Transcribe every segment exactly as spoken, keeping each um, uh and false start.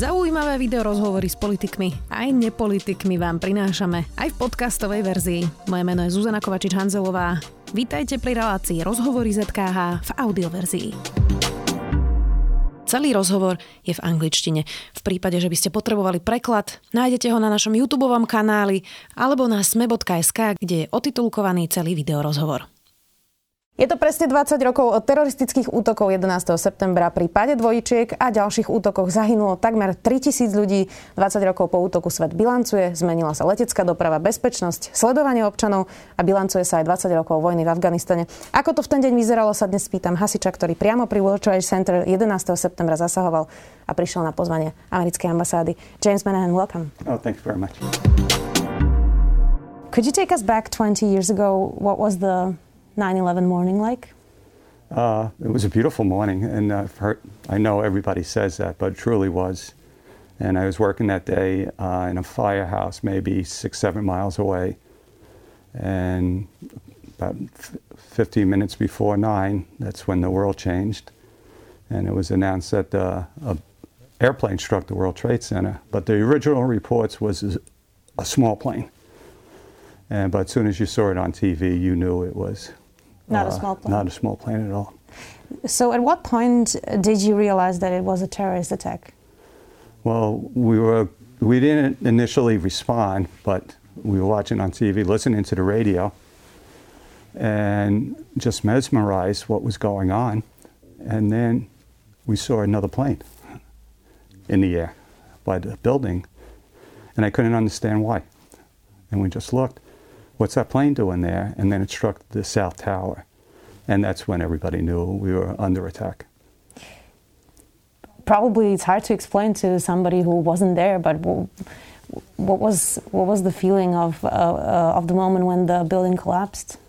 Zaujímavé video rozhovory s politikmi aj nepolitikmi vám prinášame aj v podcastovej verzii. Moje meno je Zuzana Kovačič-Hanzelová. Vítajte pri relácii Rozhovory zet ká há v audioverzii. Celý rozhovor je v angličtine. V prípade, že by ste potrebovali preklad, nájdete ho na našom YouTubeovom kanáli alebo na sme bodka es ká, kde je otitulkovaný celý videorozhovor. Je to presne dvadsať rokov od teroristických útokov jedenásteho septembra. Pri páde dvojčiek a ďalších útokoch zahynulo takmer tritisíc ľudí. dvadsať rokov po útoku svet bilancuje, zmenila sa letecká doprava, bezpečnosť, sledovanie občanov a bilancuje sa aj dvadsať rokov vojny v Afganistane. Ako to v ten deň vyzeralo, sa dnes pýtam hasiča, ktorý priamo pri World Trade Center jedenásteho septembra zasahoval a prišiel na pozvanie americkej ambasády. James Manahan, welcome. Oh, thank you very much. Could you take us back twenty years ago? What was the nine eleven morning like? Uh, it was a beautiful morning, and I've heard, I know everybody says that, but it truly was. And I was working that day uh, in a firehouse maybe six, seven miles away. And about f- fifteen minutes before nine, that's when the world changed. And it was announced that uh, an airplane struck the World Trade Center. But the original reports was a small plane. And, but as soon as you saw it on T V, you knew it was Not uh, a small plane. Not a small plane at all. So at what point did you realize that it was a terrorist attack? Well, we were we didn't initially respond, but we were watching on T V, listening to the radio, and just mesmerized what was going on. And then we saw another plane in the air by the building, and I couldn't understand why. And we just looked. What's that plane doing there? And then it struck the South Tower. And that's when everybody knew we were under attack. Probably it's hard to explain to somebody who wasn't there, but what was what was the feeling of uh, uh, of the moment when the building collapsed?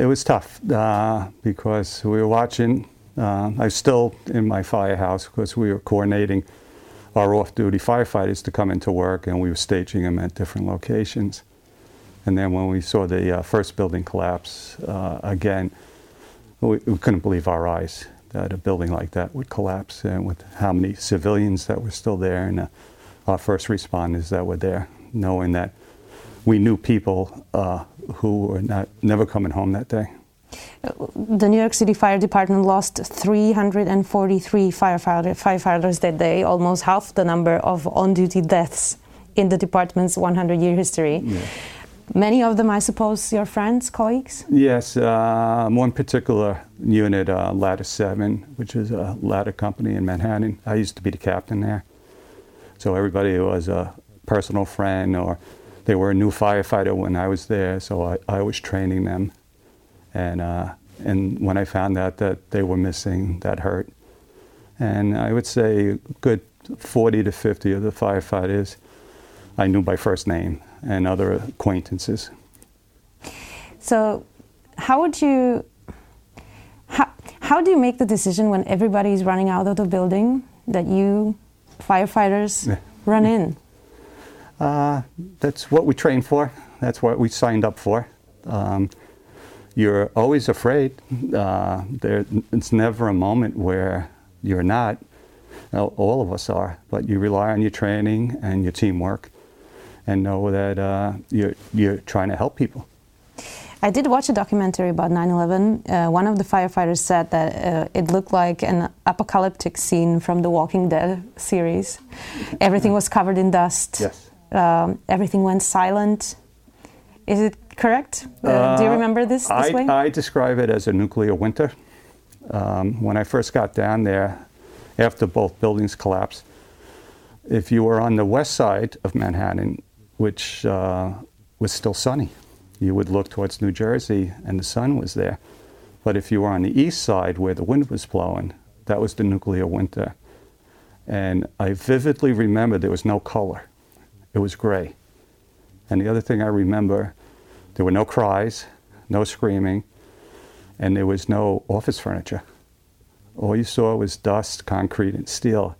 It was tough uh, because we were watching. Uh, I was still in my firehouse because we were coordinating our off-duty firefighters to come into work, and we were staging them at different locations. And then when we saw the uh, first building collapse, uh, again, we, we couldn't believe our eyes that a building like that would collapse, and with how many civilians that were still there, and uh, our first responders that were there, knowing that we knew people uh, who were not never coming home that day. The New York City Fire Department lost three hundred forty-three firefighter, firefighters that day, almost half the number of on-duty deaths in the department's hundred-year history. Yeah. Many of them, I suppose, your friends, colleagues? Yes, uh, one particular unit, uh, Ladder seven, which is a ladder company in Manhattan. I used to be the captain there. So everybody was a personal friend, or they were a new firefighter when I was there, so I, I was training them. And uh, and when I found out that they were missing, that hurt. And I would say a good forty to fifty of the firefighters I knew by first name, and other acquaintances. So how would you, how, how do you make the decision when everybody is running out of the building that you firefighters run in? Uh, that's what we trained for. That's what we signed up for. Um, you're always afraid. Uh, there, it's never a moment where you're not. All of us are, but you rely on your training and your teamwork, and know that uh, you're, you're trying to help people. I did watch a documentary about nine eleven. Uh, one of the firefighters said that uh, it looked like an apocalyptic scene from the Walking Dead series. Everything was covered in dust. Yes. Um, everything went silent. Is it correct? Uh, uh, do you remember this, this I, way? I describe it as a nuclear winter. Um, when I first got down there, after both buildings collapsed, if you were on the west side of Manhattan, which uh, was still sunny, you would look towards New Jersey and the sun was there. But if you were on the east side where the wind was blowing, that was the nuclear winter. And I vividly remember there was no color. It was gray. And the other thing I remember, there were no cries, no screaming, and there was no office furniture. All you saw was dust, concrete, and steel.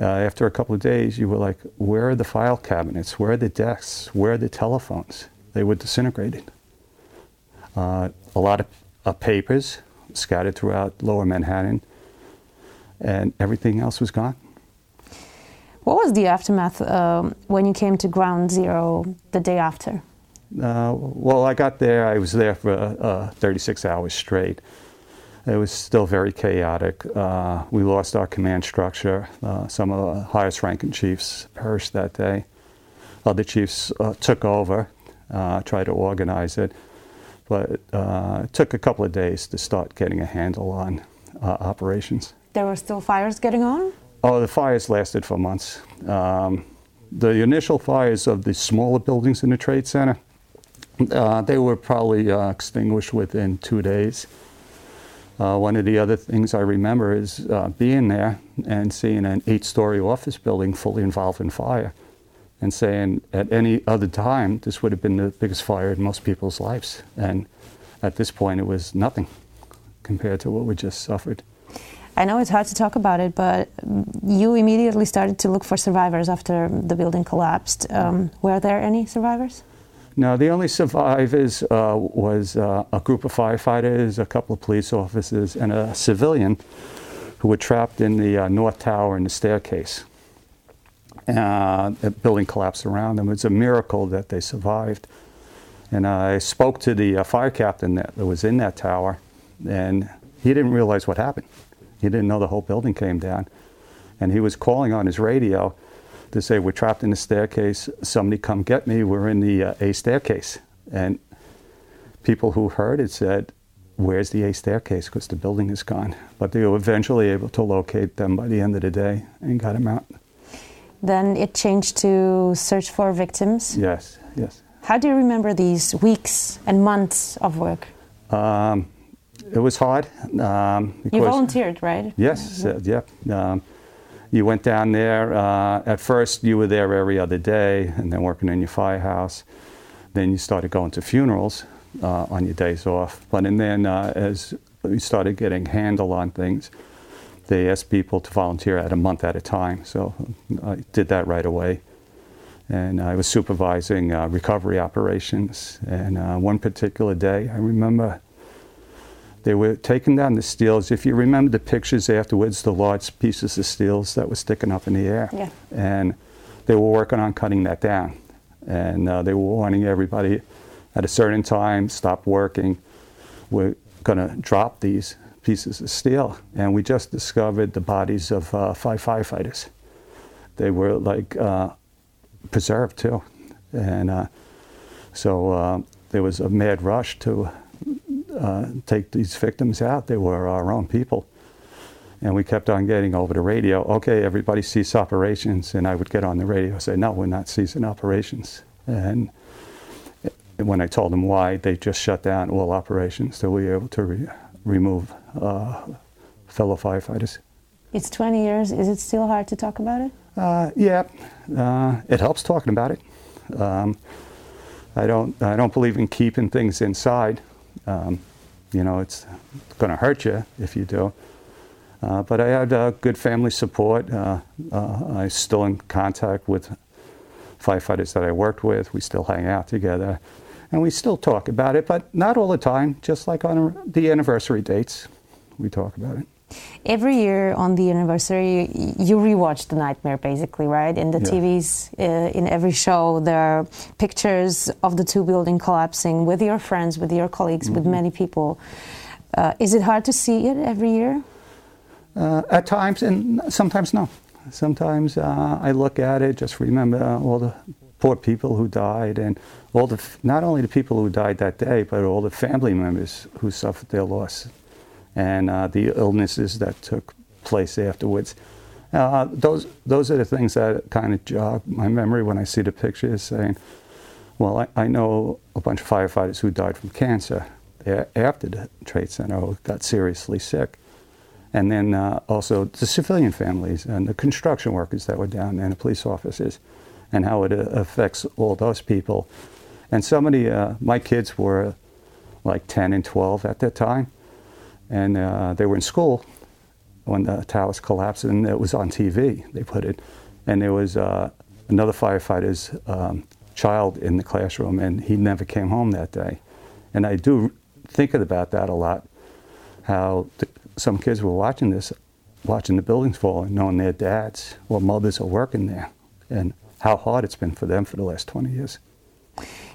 Uh, after a couple of days, you were like, where are the file cabinets? Where are the desks? Where are the telephones? They were disintegrated. Uh, a lot of uh, papers scattered throughout lower Manhattan, and everything else was gone. What was the aftermath uh, when you came to ground zero the day after? Uh, well, I got there. I was there for uh, thirty-six hours straight. It was still very chaotic. Uh, we lost our command structure. Uh, some of the highest ranking chiefs perished that day. Other chiefs uh, took over, uh, tried to organize it. But uh, it took a couple of days to start getting a handle on uh, operations. There were still fires getting on? Oh, the fires lasted for months. Um, the initial fires of the smaller buildings in the Trade Center, uh, they were probably uh, extinguished within two days. Uh, one of the other things I remember is uh, being there and seeing an eight-story office building fully involved in fire and saying at any other time this would have been the biggest fire in most people's lives. And at this point it was nothing compared to what we just suffered. I know it's hard to talk about it, but you immediately started to look for survivors after the building collapsed. Um, were there any survivors? No, the only survivors uh, was uh, a group of firefighters, a couple of police officers, and a civilian who were trapped in the uh, North Tower and the staircase. Uh, the building collapsed around them. It's a miracle that they survived. And I spoke to the uh, fire captain that was in that tower, and he didn't realize what happened. He didn't know the whole building came down. And he was calling on his radio to say, we're trapped in the staircase, somebody come get me, we're in the uh, A staircase. And people who heard it said, where's the A staircase, because the building is gone. But they were eventually able to locate them by the end of the day and got them out. Then it changed to search for victims? Yes, yes. How do you remember these weeks and months of work? Um, it was hard. Um, you volunteered, right? Yes, mm-hmm. uh, yeah. Um, You went down there, uh, at first you were there every other day and then working in your firehouse. Then you started going to funerals uh, on your days off. But and then uh, as you started getting handle on things, they asked people to volunteer at a month at a time. So I did that right away. And I was supervising uh, recovery operations. And uh, one particular day, I remember they were taking down the steels. If you remember the pictures afterwards, the large pieces of steels that were sticking up in the air. Yeah. And they were working on cutting that down. And uh, they were warning everybody at a certain time, stop working. We're going to drop these pieces of steel. And we just discovered the bodies of uh, five firefighters. They were like uh, preserved too. And uh, so uh, there was a mad rush to Uh, take these victims out. They were our own people. And we kept on getting over the radio, okay, everybody cease operations. And I would get on the radio and say, no, we're not ceasing operations. And when I told them why, they just shut down all operations so we were able to re- remove uh, fellow firefighters. It's twenty years. Is it still hard to talk about it? Uh, yeah. Uh, it helps talking about it. Um, I don't. I don't believe in keeping things inside. Um, you know, it's going to hurt you if you do. Uh, but I had uh, good family support. Uh, uh, I'm still in contact with firefighters that I worked with. We still hang out together. And we still talk about it, but not all the time, just like on a, the anniversary dates, we talk about it. Every year on the anniversary, you rewatch the nightmare, basically, right? In the yeah. T Vs, uh, in every show, there are pictures of the two building collapsing with your friends, with your colleagues, mm-hmm. with many people. Uh, is it hard to see it every year? Uh, at times, and sometimes no. Sometimes uh, I look at it, just remember uh, all the poor people who died, and all the not only the people who died that day, but all the family members who suffered their loss. And uh, the illnesses that took place afterwards. Uh, those those are the things that kind of jog my memory when I see the pictures saying, well, I, I know a bunch of firefighters who died from cancer after the Trade Center who got seriously sick. And then uh, also the civilian families and the construction workers that were down there and the police officers and how it affects all those people. And somebody, uh, my kids were like ten and twelve at that time. And uh, they were in school when the towers collapsed, and it was on T V, they put it. And there was uh, another firefighter's um, child in the classroom, and he never came home that day. And I do think about that a lot, how th- some kids were watching this watching the buildings fall and knowing their dads or mothers are working there and how hard it's been for them for the last twenty years.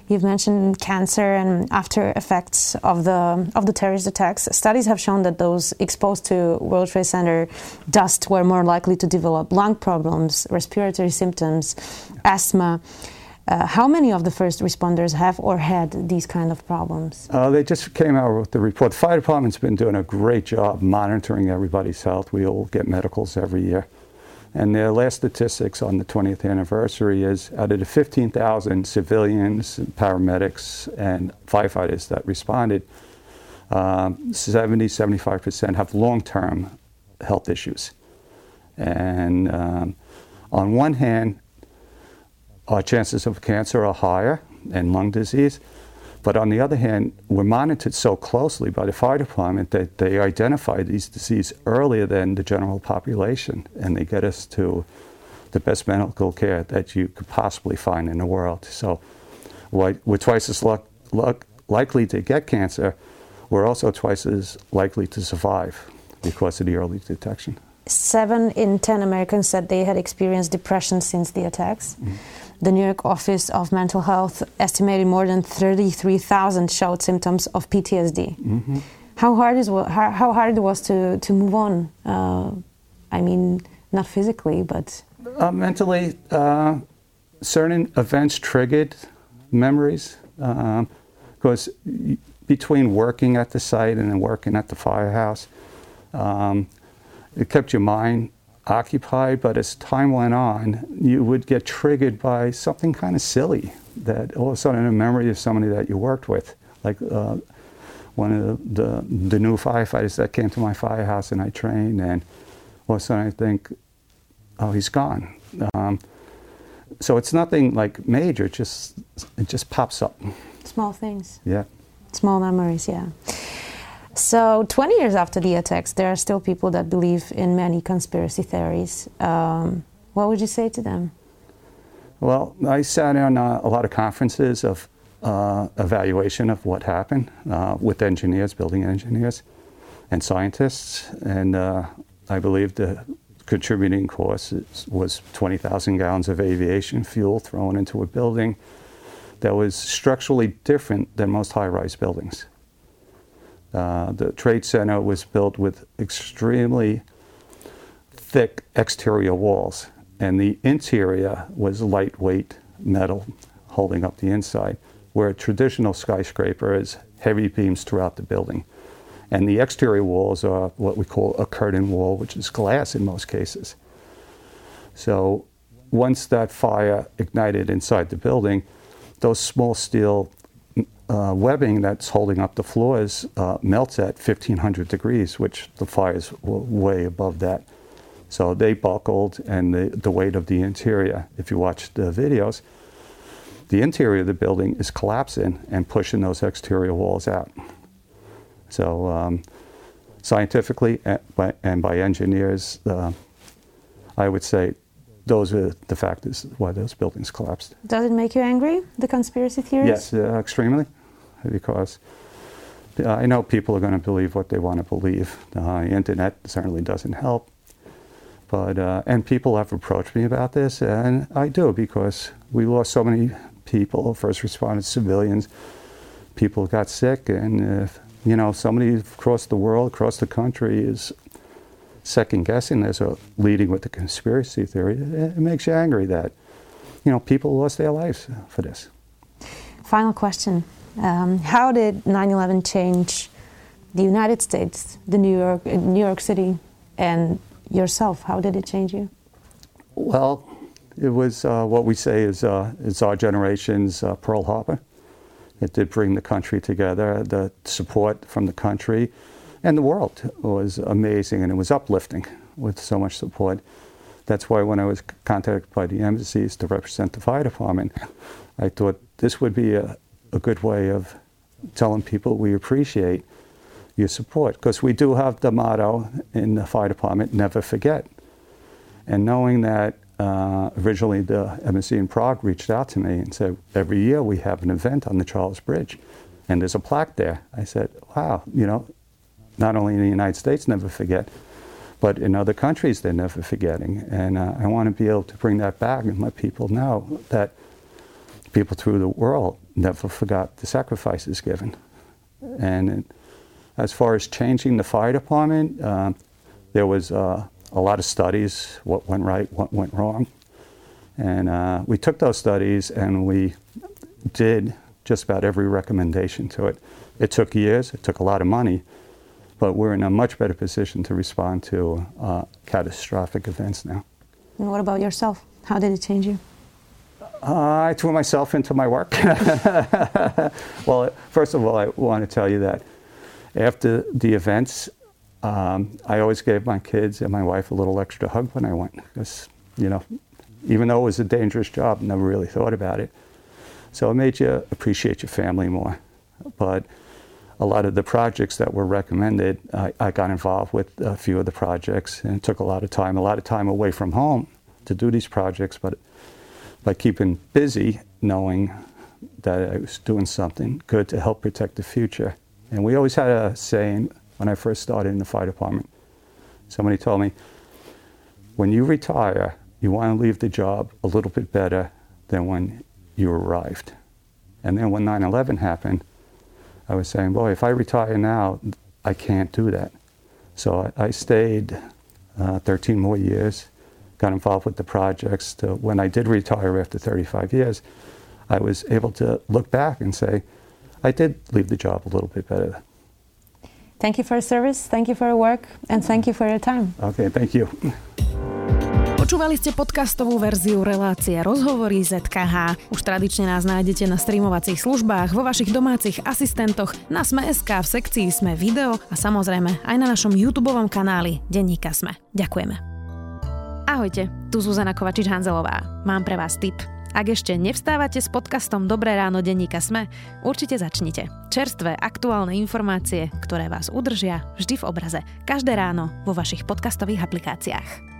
You've mentioned cancer and after effects of the of the terrorist attacks. Studies have shown that those exposed to World Trade Center dust were more likely to develop lung problems, respiratory symptoms, asthma. Uh, how many of the first responders have or had these kind of problems? Uh, they just came out with the report. The fire department's been doing a great job monitoring everybody's health. We all get medicals every year. And their last statistics on the twentieth anniversary is out of the fifteen thousand civilians, paramedics, and firefighters that responded, um, seventy, seventy-five percent have long-term health issues. And um, on one hand, our chances of cancer are higher and lung disease. But on the other hand, we're monitored so closely by the fire department that they identify these diseases earlier than the general population, and they get us to the best medical care that you could possibly find in the world. So we're twice as luck, luck, likely to get cancer. We're also twice as likely to survive because of the early detection. Seven in ten Americans said they had experienced depression since the attacks. Mm-hmm. The New York Office of Mental Health estimated more than thirty-three thousand showed symptoms of P T S D. Mm-hmm. How hard is how, how hard it was to to move on? Uh, I mean, not physically, but uh, mentally. Uh, certain events triggered memories because um, between working at the site and then working at the firehouse, um, it kept your mind occupied, but as time went on, you would get triggered by something kind of silly that all of a sudden a memory of somebody that you worked with. Like uh, one of the, the the new firefighters that came to my firehouse and I trained, and all of a sudden I think, oh, he's gone. Um, so it's nothing like major, it just, it just pops up. Small things. Yeah. Small memories, yeah. So twenty years after the attacks, there are still people that believe in many conspiracy theories. Um, what would you say to them? Well, I sat in uh, a lot of conferences of uh, evaluation of what happened uh, with engineers, building engineers, and scientists. And uh, I believe the contributing cause was twenty thousand gallons of aviation fuel thrown into a building that was structurally different than most high-rise buildings. Uh, the Trade Center was built with extremely thick exterior walls, and the interior was lightweight metal holding up the inside, where a traditional skyscraper is heavy beams throughout the building. And the exterior walls are what we call a curtain wall, which is glass in most cases. So once that fire ignited inside the building, those small steel Uh, webbing that's holding up the floors uh, melts at fifteen hundred degrees, which the fires were way above that. So they buckled, and the, the weight of the interior, if you watch the videos, the interior of the building is collapsing and pushing those exterior walls out. So um, scientifically and by, and by engineers, uh, I would say those are the factors why those buildings collapsed. Does it make you angry, the conspiracy theories? Yes, uh, extremely. Because uh, I know people are going to believe what they want to believe. The uh, internet certainly doesn't help. But uh, and people have approached me about this, and I do, because we lost so many people, first responders, civilians. People got sick, and if, you know, somebody across the world, across the country is second-guessing this or leading with the conspiracy theory, it, it makes you angry that, you know, people lost their lives for this. Final question. Um, how did nine eleven change the United States, the New York, New York City, and yourself? How did it change you? Well, it was uh, what we say is uh, it's our generation's uh, Pearl Harbor. It did bring the country together. The support from the country and the world was amazing, and it was uplifting with so much support. That's why when I was contacted by the embassies to represent the fire department, I thought this would be a a good way of telling people we appreciate your support, because we do have the motto in the fire department, never forget. And knowing that uh, originally the embassy in Prague reached out to me and said, every year we have an event on the Charles Bridge and there's a plaque there. I said, wow, you know, not only in the United States never forget, But in other countries, they're never forgetting. And uh, I want to be able to bring that back and let people know that people through the world never forgot the sacrifices given. And as far as changing the fire department, uh, there was uh, a lot of studies, what went right, what went wrong. And uh, we took those studies and we did just about every recommendation to it. It took years, it took a lot of money, but we're in a much better position to respond to uh, catastrophic events now. And what about yourself? How did it change you? Uh, I threw myself into my work. Well, first of all, I want to tell you that after the events, um, I always gave my kids and my wife a little extra hug when I went, because, you know, even though it was a dangerous job, never really thought about it. So it made you appreciate your family more. But a lot of the projects that were recommended, I, I got involved with a few of the projects, and it took a lot of time, a lot of time away from home to do these projects. But by keeping busy, knowing that I was doing something good to help protect the future. And we always had a saying when I first started in the fire department. Somebody told me, when you retire, you want to leave the job a little bit better than when you arrived. And then when nine eleven happened, I was saying, boy, if I retire now, I can't do that. So I, I stayed uh, thirteen more years, got involved with the projects. To when I did retire after thirty-five years, I was able to look back and say, I did leave the job a little bit better. Thank you for your service, thank you for your work, and thank you for your time. Okay, thank you. Počúvali ste podcastovú verziu relácie Rozhovory zet ká há. Už tradične nás nájdete na streamovacích službách, vo vašich domácich asistentoch, na Sme.sk, v sekcii Sme video a samozrejme aj na našom YouTubeovom kanáli Denníka Sme. Ďakujeme. Ahojte, tu Zuzana Kovačič-Hanzelová. Mám pre vás tip. Ak ešte nevstávate s podcastom Dobré ráno Denníka Sme, určite začnite. Čerstvé, aktuálne informácie, ktoré vás udržia vždy v obraze. Každé ráno vo vašich podcastových aplikáciách.